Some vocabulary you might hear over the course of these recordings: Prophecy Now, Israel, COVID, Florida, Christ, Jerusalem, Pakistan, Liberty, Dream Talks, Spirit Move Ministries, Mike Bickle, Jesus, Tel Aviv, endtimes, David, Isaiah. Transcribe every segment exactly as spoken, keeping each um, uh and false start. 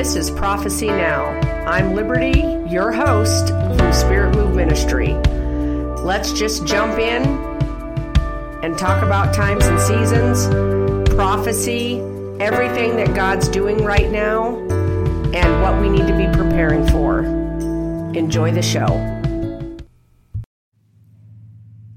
This is Prophecy Now. I'm Liberty, your host from Spirit Move Ministry. Let's just jump in and talk about times and seasons, prophecy, everything that God's doing right now, and what we need to be preparing for. Enjoy the show.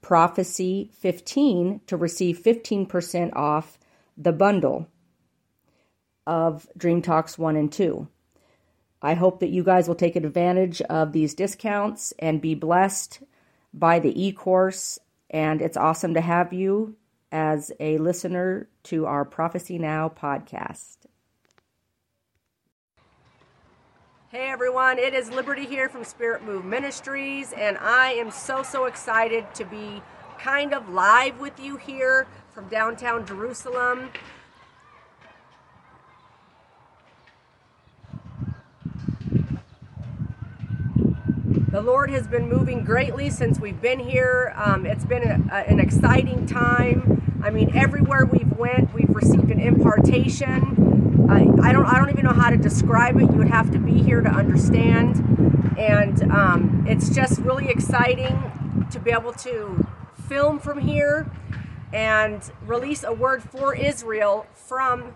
Prophecy fifteen to receive fifteen percent off the bundle of Dream Talks one and two. I hope that you guys will take advantage of these discounts and be blessed by the e-course. And it's awesome to have you as a listener to our Prophecy Now podcast. Hey everyone, it is Liberty here from Spirit Move Ministries, and I am so, so excited to be kind of live with you here from downtown Jerusalem. The Lord has been moving greatly since we've been here. Um, it's been a, a, an exciting time. I mean, everywhere we've went, we've received an impartation. I, I don't I don't even know how to describe it. You would have to be here to understand. And um, it's just really exciting to be able to film from here and release a word for Israel from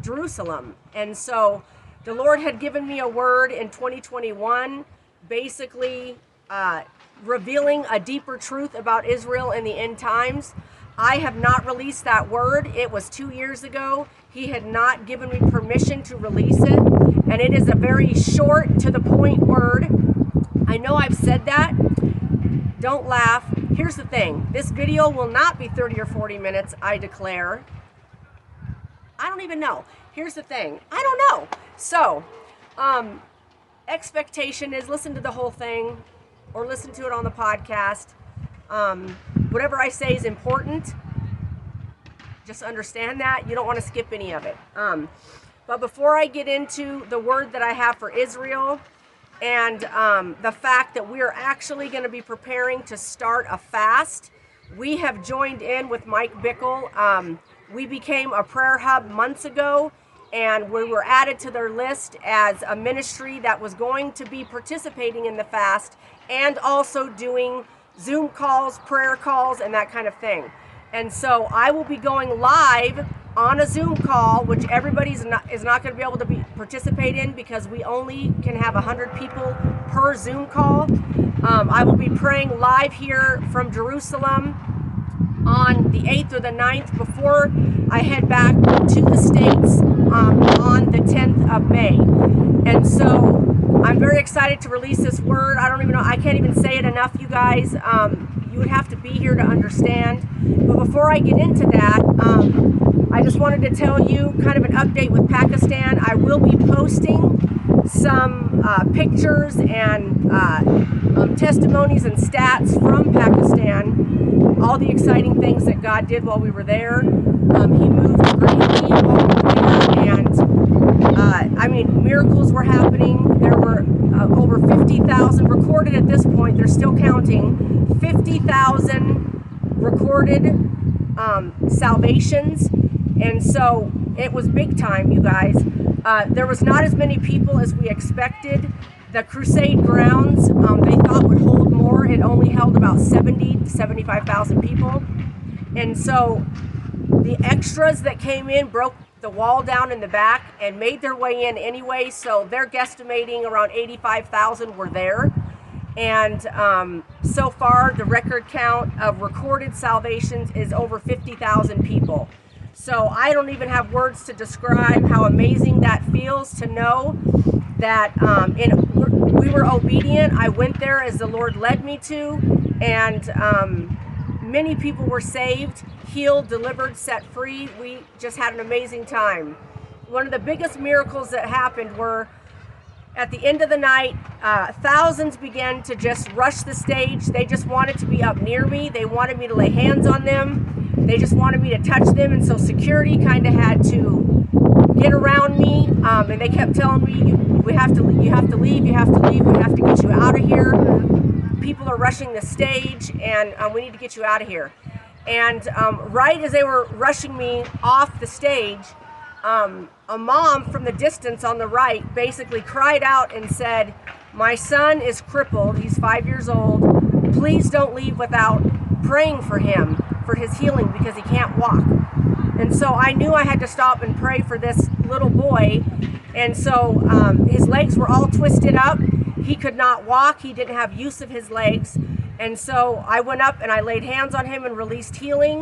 Jerusalem. And so the Lord had given me a word in twenty twenty-one, basically uh, revealing a deeper truth about Israel in the end times. I have not released that word. It was two years ago. He had not given me permission to release it. And it is a very short, to the point word. I know I've said that. Don't laugh. Here's the thing. This video will not be thirty or forty minutes, I declare. I don't even know. Here's the thing. I don't know. So, um, expectation is listen to the whole thing or listen to it on the podcast. Um, whatever I say is important. Just understand that. You don't want to skip any of it. Um, but before I get into the word that I have for Israel and um, the fact that we are actually going to be preparing to start a fast, we have joined in with Mike Bickle. Um, we became a prayer hub months ago, and we were added to their list as a ministry that was going to be participating in the fast and also doing Zoom calls, prayer calls, and that kind of thing. And so I will be going live on a Zoom call, which everybody is not, is not going to be able to be, participate in because we only can have one hundred people per Zoom call. Um, I will be praying live here from Jerusalem on the eighth or the ninth before I head back to the States um, on the tenth of May. And so I'm very excited to release this word. I don't even know. I can't even say it enough, you guys. Um, you would have to be here to understand. But before I get into that, um, I just wanted to tell you kind of an update with Pakistan. I will be posting some uh, pictures and uh, um, testimonies and stats from Pakistan, all the exciting things that God did while we were there. Um, he moved greatly while we were there, and uh, I mean, miracles were happening. There were uh, over fifty thousand recorded at this point. They're still counting. fifty thousand recorded um, salvations, and so it was big time, you guys. Uh, there was not as many people as we expected. The crusade grounds um, they thought would hold more. It only held about seventy to seventy-five thousand people, and so the extras that came in broke the wall down in the back and made their way in anyway, so they're guesstimating around eighty-five thousand were there. And um, so far, the record count of recorded salvations is over fifty thousand people. So I don't even have words to describe how amazing that feels to know that um, in, we were obedient. I went there as the Lord led me to, and um, many people were saved, healed, delivered, set free. We just had an amazing time. One of the biggest miracles that happened were at the end of the night, uh, thousands began to just rush the stage. They just wanted to be up near me. They wanted me to lay hands on them. They just wanted me to touch them. And so security kind of had to get around me. Um, and they kept telling me, you, we have to, you have to leave, you have to leave, we have to get you out of here. People are rushing the stage, and um, we need to get you out of here. And um, right as they were rushing me off the stage, Um, a mom from the distance on the right basically cried out and said, "My son is crippled, he's five years old, please don't leave without praying for him, for his healing, because he can't walk." And so I knew I had to stop and pray for this little boy. And so um, his legs were all twisted up, he could not walk, he didn't have use of his legs. And so I went up and I laid hands on him and released healing.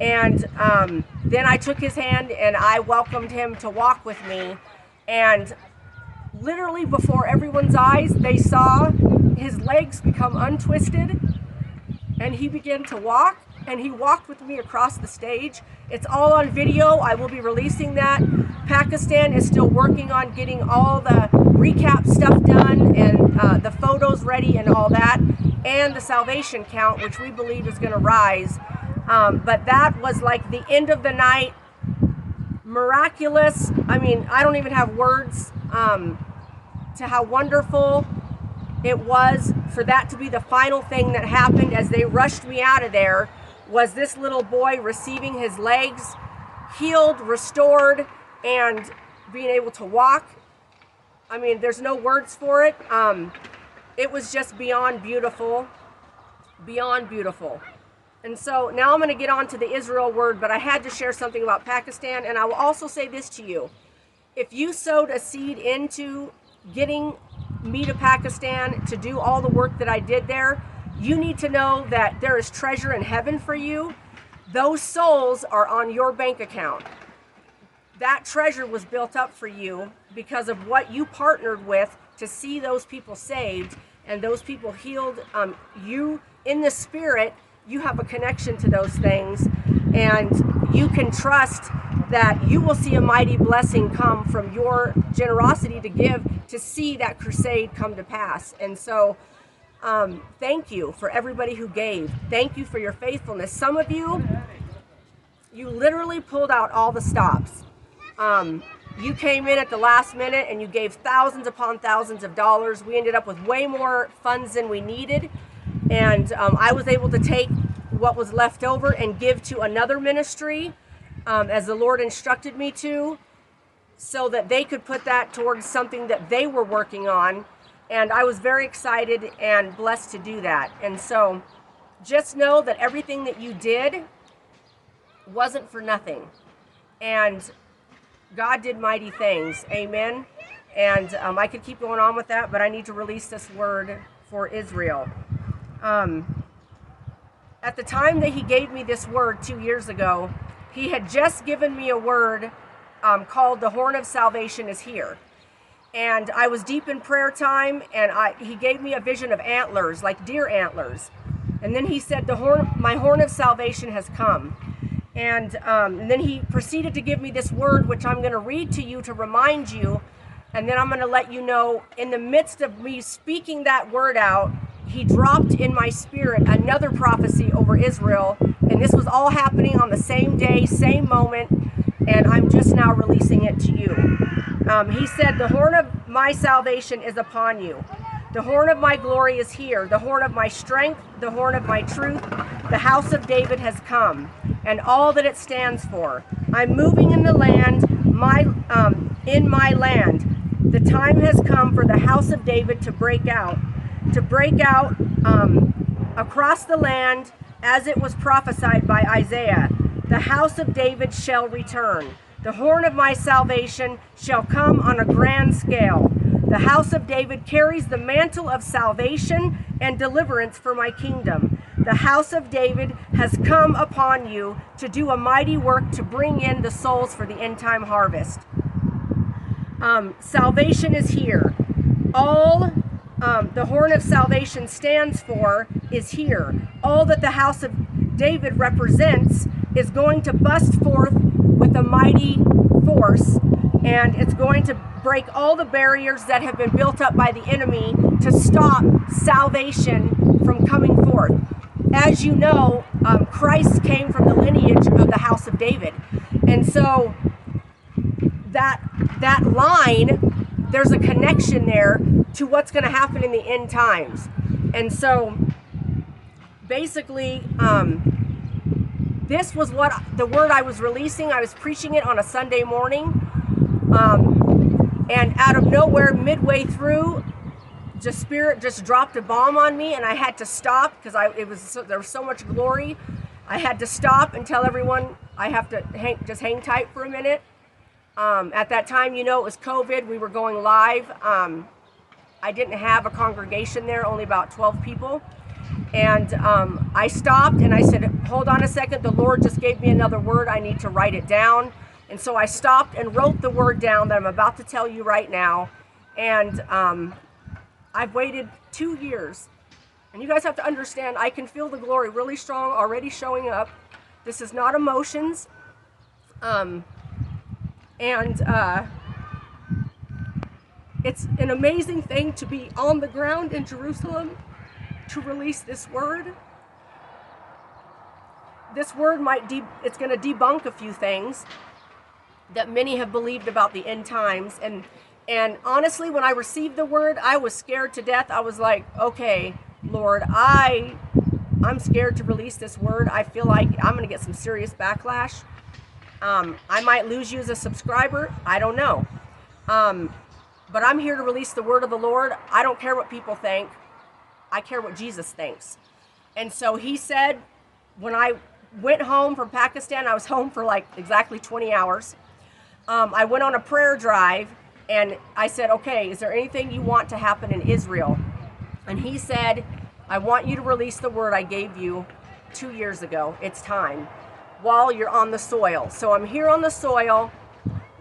And um, then I took his hand and I welcomed him to walk with me. And literally before everyone's eyes, they saw his legs become untwisted, and he began to walk, and he walked with me across the stage. It's all on video. I will be releasing that. Pakistan is still working on getting all the recap stuff done and uh, the photos ready and all that, and the salvation count, which we believe is going to rise. Um, but that was like the end of the night, miraculous. I mean, I don't even have words um, to how wonderful it was for that to be the final thing that happened as they rushed me out of there, was this little boy receiving his legs healed, restored, and being able to walk. I mean, there's no words for it. Um, it was just beyond beautiful, beyond beautiful. And so now I'm going to get on to the Israel word, but I had to share something about Pakistan. And I will also say this to you. If you sowed a seed into getting me to Pakistan to do all the work that I did there, you need to know that there is treasure in heaven for you. Those souls are on your bank account. That treasure was built up for you because of what you partnered with to see those people saved and those people healed. Um, you, in the spirit, you have a connection to those things, and you can trust that you will see a mighty blessing come from your generosity to give, to see that crusade come to pass. And so um, thank you for everybody who gave. Thank you for your faithfulness. Some of you, you literally pulled out all the stops. Um, you came in at the last minute and you gave thousands upon thousands of dollars. We ended up with way more funds than we needed. And um, I was able to take what was left over and give to another ministry um, as the Lord instructed me to, so that they could put that towards something that they were working on. And I was very excited and blessed to do that. And so just know that everything that you did wasn't for nothing. And God did mighty things. Amen. And um, I could keep going on with that, but I need to release this word for Israel. Um, at the time that he gave me this word two years ago, he had just given me a word um, called "The Horn of Salvation is Here." And I was deep in prayer time, and I, he gave me a vision of antlers, like deer antlers. And then he said, "The horn, my horn of salvation has come." And, um, and then he proceeded to give me this word, which I'm going to read to you to remind you. And then I'm going to let you know, in the midst of me speaking that word out, he dropped in my spirit another prophecy over Israel, and this was all happening on the same day, same moment, and I'm just now releasing it to you. Um, he said, "The horn of my salvation is upon you. The horn of my glory is here, the horn of my strength, the horn of my truth. The house of David has come, and all that it stands for. I'm moving in the land, my um, in my land. The time has come for the house of David to break out, to break out um, across the land, as it was prophesied by Isaiah. The house of David shall return. The horn of my salvation shall come on a grand scale. The house of David carries the mantle of salvation and deliverance for my kingdom. The house of David has come upon you to do a mighty work to bring in the souls for the end-time harvest. Um, salvation is here. All um, the horn of salvation stands for is here. All that the house of David represents is going to bust forth with a mighty force, and it's going to break all the barriers that have been built up by the enemy to stop salvation from coming forth. As you know, um, Christ came from the lineage of the house of David. And so that, that line, there's a connection there to what's going to happen in the end times. And so basically, um, this was what the word I was releasing. I was preaching it on a Sunday morning. Um, and out of nowhere, midway through, just Spirit just dropped a bomb on me, and I had to stop because I it was so, there was so much glory. I had to stop and tell everyone I have to hang, just hang tight for a minute. Um, at that time, you know, it was COVID. We were going live. Um, I didn't have a congregation there, only about twelve people. And um, I stopped and I said, hold on a second, the Lord just gave me another word, I need to write it down. And so I stopped and wrote the word down that I'm about to tell you right now. And um, I've waited two years. And you guys have to understand, I can feel the glory really strong, already showing up. This is not emotions. Um, and uh, it's an amazing thing to be on the ground in Jerusalem to release this word. This word might, de it's going to debunk a few things that many have believed about the end times. And, and honestly, when I received the word, I was scared to death. I was like, okay, Lord, I, I'm scared to release this word. I feel like I'm going to get some serious backlash. Um, I might lose you as a subscriber. I don't know. Um, but I'm here to release the word of the Lord. I don't care what people think. I care what Jesus thinks. And so he said, when I went home from Pakistan, I was home for like exactly twenty hours. Um, I went on a prayer drive and I said, okay, is there anything you want to happen in Israel? And he said, I want you to release the word I gave you two years ago. It's time, while you're on the soil. So I'm here on the soil,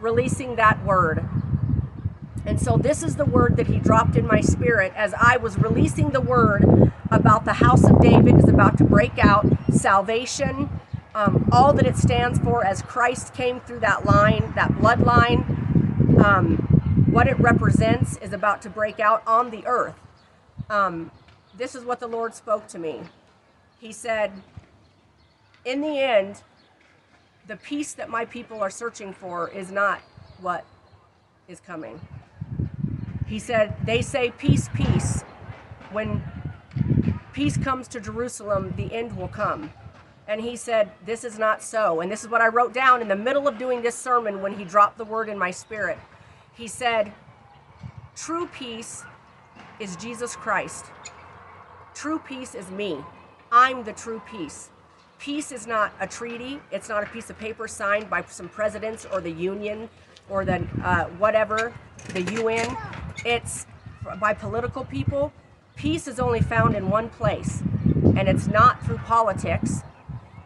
releasing that word. And so this is the word that he dropped in my spirit as I was releasing the word about the house of David is about to break out, salvation, um, all that it stands for as Christ came through that line, that bloodline, um, what it represents is about to break out on the earth. Um, this is what the Lord spoke to me. He said, in the end, the peace that my people are searching for is not what is coming. He said, they say peace, peace. When peace comes to Jerusalem, the end will come. And he said, this is not so. And this is what I wrote down in the middle of doing this sermon when he dropped the word in my spirit. He said, true peace is Jesus Christ. True peace is me. I'm the true peace. Peace is not a treaty. It's not a piece of paper signed by some presidents or the union or the uh, whatever, the U N. It's by political people. Peace is only found in one place, and it's not through politics,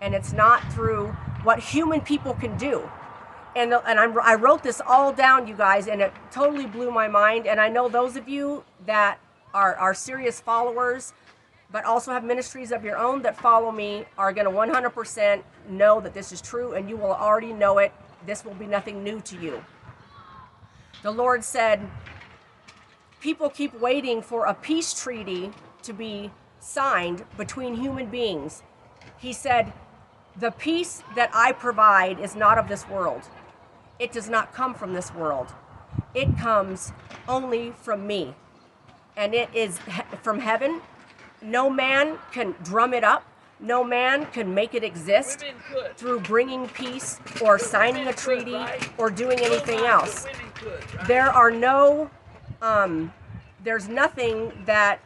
and it's not through what human people can do. And, and I'm, I wrote this all down, you guys, and it totally blew my mind. And I know those of you that are, are serious followers, but also have ministries of your own that follow me, are going to one hundred percent know that this is true, and you will already know it. This will be nothing new to you. The Lord said, people keep waiting for a peace treaty to be signed between human beings. He said, the peace that I provide is not of this world. It does not come from this world. It comes only from me. And it is from heaven. No man can drum it up. No man can make it exist through bringing peace or signing a treaty or doing anything else. There are no, um, there's nothing that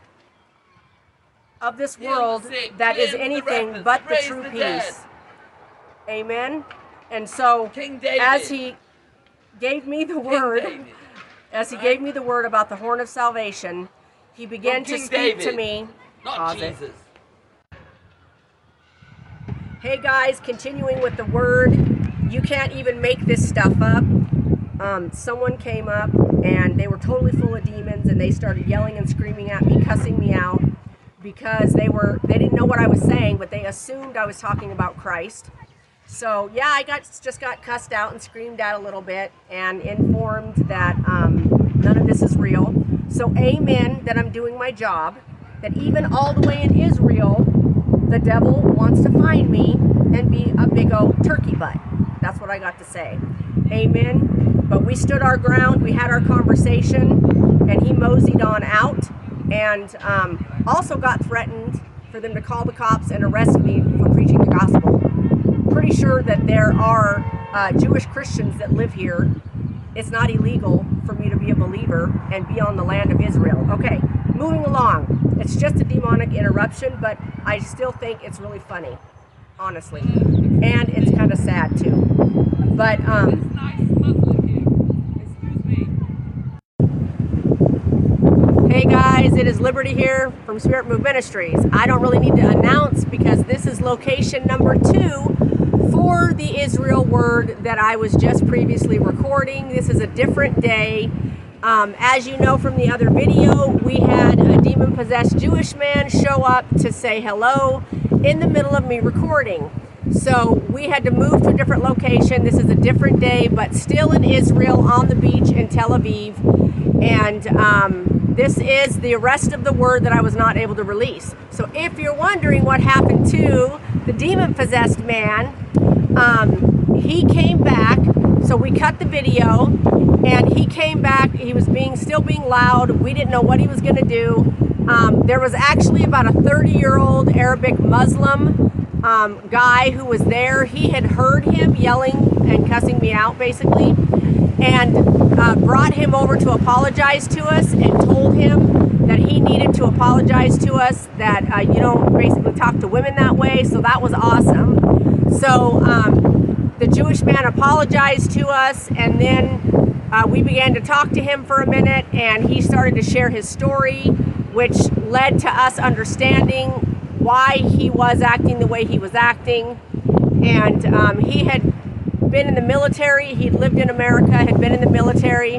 of this world that is anything but the true peace. Amen. And so as he gave me the word, As he gave me the word about the horn of salvation, he began to speak David, to me. Not Jesus. Hey guys, continuing with the word, you can't even make this stuff up. Um, someone came up and they were totally full of demons, and they started yelling and screaming at me, cussing me out, because they were they didn't know what I was saying, but they assumed I was talking about Christ. So yeah, I got just got cussed out and screamed at a little bit, and informed that um, none of this is real. So amen that I'm doing my job, that even all the way in Israel, the devil wants to find me and be a big old turkey butt. That's what I got to say. Amen. But we stood our ground, we had our conversation, and he moseyed on out, and um, also got threatened for them to call the cops and arrest me for preaching the gospel. Pretty sure that there are uh, Jewish Christians that live here. It's not illegal for me to be a believer and be on the land of Israel. Okay, moving along. It's just a demonic interruption, but I still think it's really funny, honestly. And it's kind of sad too. But um hey guys, it is Liberty here from Spirit Move Ministries. I don't really need to announce, because this is location number two for the Israel word that I was just previously recording. This is a different day. Um, as you know from the other video, we had a demon-possessed Jewish man show up to say hello in the middle of me recording. So we had to move to a different location. This is a different day, but still in Israel on the beach in Tel Aviv. And um, this is the rest of the word that I was not able to release. So if you're wondering what happened to the demon-possessed man, um, he came back. So we cut the video, and he came back. He was being still being loud. We didn't know what he was going to do. Um, there was actually about a thirty-year-old Arabic Muslim um, guy who was there. He had heard him yelling and cussing me out, basically, and uh, brought him over to apologize to us, and told him that he needed to apologize to us, that uh, you don't basically talk to women that way. So that was awesome. So um, the Jewish man apologized to us, and then uh, we began to talk to him for a minute, and he started to share his story, which led to us understanding why he was acting the way he was acting. And um, he had been in the military, he'd lived in America, had been in the military,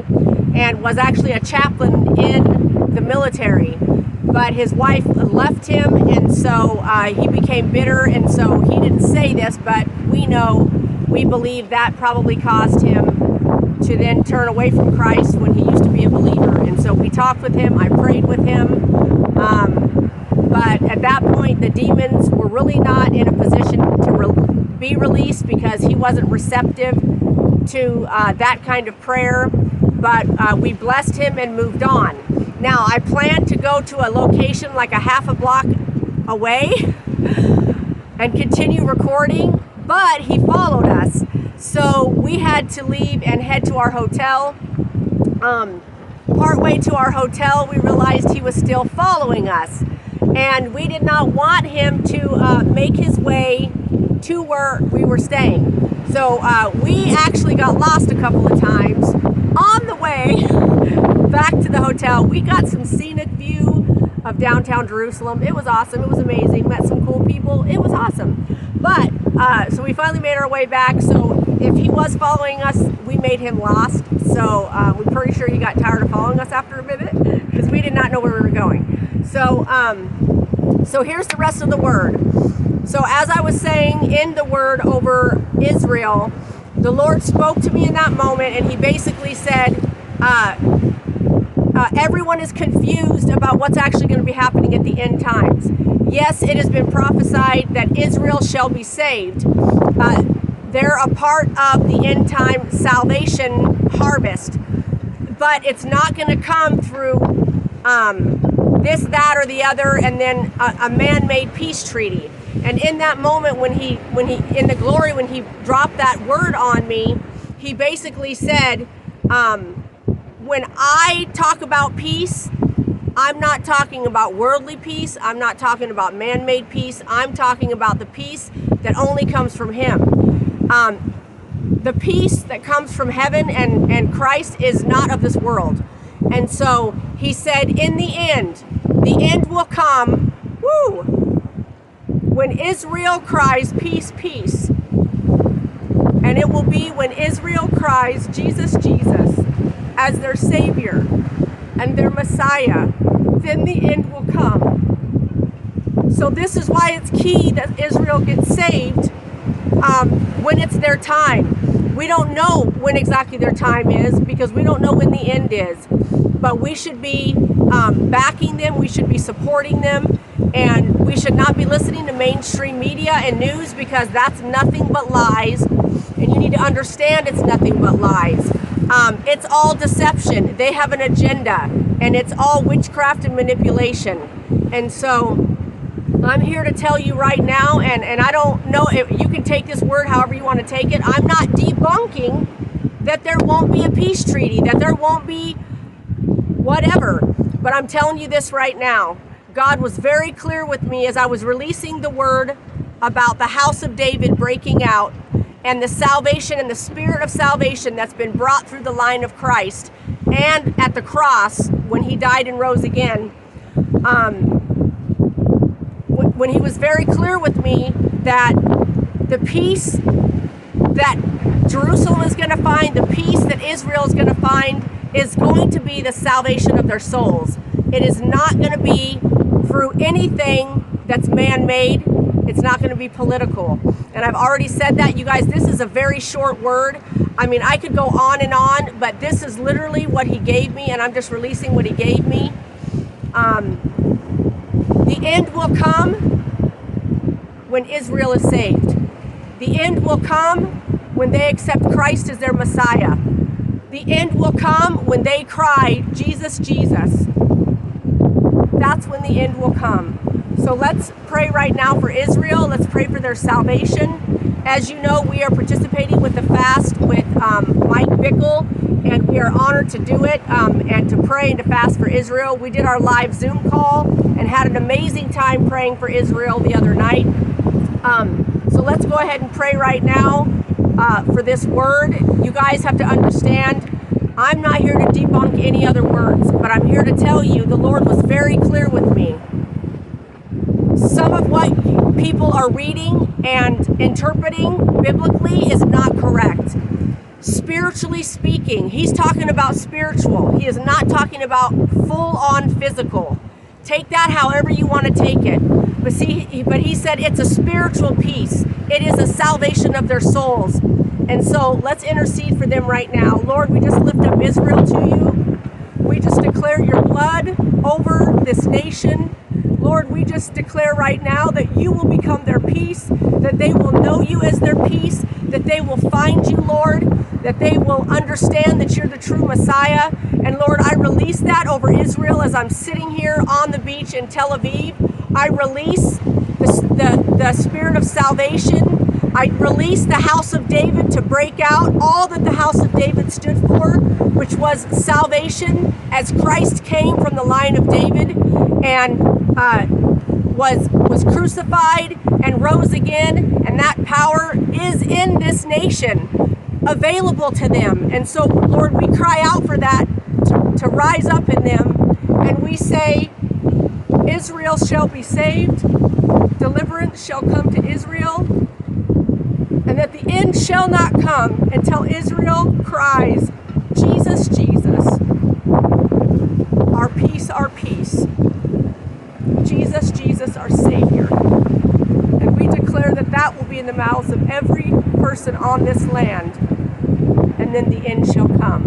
and was actually a chaplain in the military. But his wife left him, and so uh, he became bitter, and so he didn't say this, but we know, we believe that probably caused him to then turn away from Christ when he used to be a believer. And so we talked with him, I prayed with him, um, but at that point the demons were really not in a position to re be released, because he wasn't receptive to uh, that kind of prayer. But uh, we blessed him and moved on. Now I plan to go to a location like a half a block away and continue recording, but he followed us. So we had to leave and head to our hotel. Um, partway to our hotel, we realized he was still following us, and we did not want him to uh, make his way to where we were staying. So uh, we actually got lost a couple of times. On the way back to the hotel, we got some scenic view of downtown Jerusalem. It was awesome. It was amazing. Met some cool people. It was awesome. But uh, so we finally made our way back. So if he was following us, we made him lost. So uh, we're pretty sure he got tired of following us after a minute, because we did not know where we were going. So, um, so here's the rest of the word. So as I was saying in the word over Israel, the Lord spoke to me in that moment, and he basically said, uh, uh, everyone is confused about what's actually going to be happening at the end times. Yes, it has been prophesied that Israel shall be saved. Uh, They're a part of the end time salvation harvest, but it's not going to come through um, this, that, or the other, and then a, a man-made peace treaty. And in that moment, when he, when he, in the glory, when he dropped that word on me, he basically said, um, when I talk about peace, I'm not talking about worldly peace. I'm not talking about man-made peace. I'm talking about the peace that only comes from him. Um, the peace that comes from heaven and, and Christ is not of this world. And so he said, in the end, the end will come, woo, when Israel cries, peace, peace. And it will be when Israel cries, Jesus, Jesus, as their Savior and their Messiah, then the end will come. So this is why it's key that Israel gets saved um, when it's their time. We don't know when exactly their time is because we don't know when the end is. But we should be um, backing them, we should be supporting them, and we should not be listening to mainstream media and news because that's nothing but lies. And you need to understand it's nothing but lies. Um, it's all deception. They have an agenda, and it's all witchcraft and manipulation. And so I'm here to tell you right now, and, and I don't know if you can take this word however you want to take it. I'm not debunking that there won't be a peace treaty, that there won't be whatever. But I'm telling you this right now. God was very clear with me as I was releasing the word about the house of David breaking out, and the salvation and the spirit of salvation that's been brought through the line of Christ and at the cross when he died and rose again. Um, when he was very clear with me that the peace that Jerusalem is going to find, the peace that Israel is going to find, is going to be the salvation of their souls. It is not going to be through anything that's man-made. It's not going to be political. And I've already said that. You guys, this is a very short word. I mean, I could go on and on, but this is literally what he gave me, and I'm just releasing what he gave me. Um, the end will come when Israel is saved. The end will come when they accept Christ as their Messiah. The end will come when they cry, Jesus, Jesus. That's when the end will come. So let's pray right now for Israel. Let's pray for their salvation. As you know, we are participating with the fast with um, Mike Bickle, and we are honored to do it um, and to pray and to fast for Israel. We did our live Zoom call and had an amazing time praying for Israel the other night. Um, so let's go ahead and pray right now uh, for this word. You guys have to understand, I'm not here to debunk any other words, but I'm here to tell you the Lord was very clear with me. Some of what people are reading and interpreting biblically is not correct. Spiritually speaking, he's talking about spiritual. He is not talking about full-on physical. Take that however you want to take it. But see, but he said it's a spiritual peace. It is a salvation of their souls. And so let's intercede for them right now. Lord, we just lift up Israel to you. We just declare your blood over this nation. Lord, we just declare right now that you will become their peace, that they will know you as their peace, that they will find you, Lord, that they will understand that you're the true Messiah. And Lord, I release that over Israel as I'm sitting here on the beach in Tel Aviv. I release the, the, the spirit of salvation. I release the house of David to break out all that the house of David stood for, which was salvation as Christ came from the line of David and Uh, was was crucified and rose again, and that power is in this nation available to them. And so, Lord, we cry out for that to, to rise up in them, and we say, Israel shall be saved, deliverance shall come to Israel, and that the end shall not come until Israel cries, Jesus, Jesus, our peace, our peace. Jesus, Jesus, our Savior. And we declare that that will be in the mouths of every person on this land. And then the end shall come.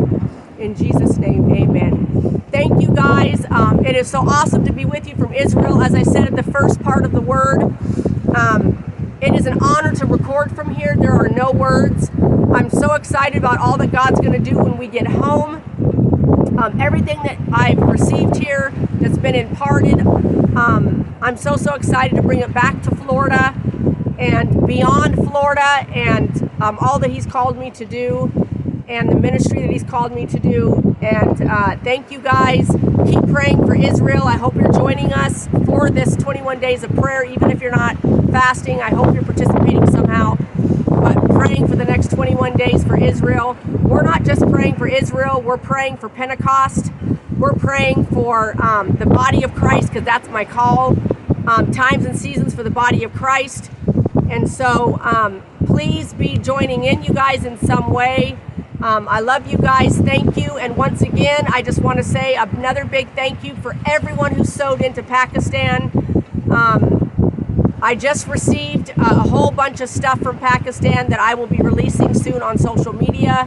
In Jesus' name, amen. Thank you, guys. Um, it is so awesome to be with you from Israel. As I said at the first part of the word, um, it is an honor to record from here. There are no words. I'm so excited about all that God's going to do when we get home. Um, everything that I've received here that's been imparted, um, I'm so, so excited to bring it back to Florida and beyond Florida, and um, all that he's called me to do and the ministry that he's called me to do. And uh, thank you, guys. Keep praying for Israel. I hope you're joining us for this twenty-one days of prayer. Even if you're not fasting, I hope you're participating somehow. But praying for the next twenty-one days for Israel. We're not just praying for Israel, we're praying for Pentecost. We're praying for um, the body of Christ, because that's my call. Um, times and seasons for the body of Christ. And so um, please be joining in, you guys, in some way. Um, I love you guys. Thank you. And once again, I just want to say another big thank you for everyone who sewed into Pakistan. Um, I just received a, a whole bunch of stuff from Pakistan that I will be releasing soon on social media.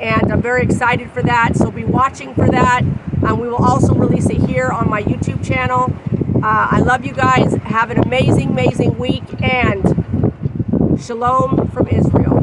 And I'm very excited for that. So be watching for that. Um, we will also release it here on my YouTube channel. Uh, I love you guys. Have an amazing, amazing week, and shalom from Israel.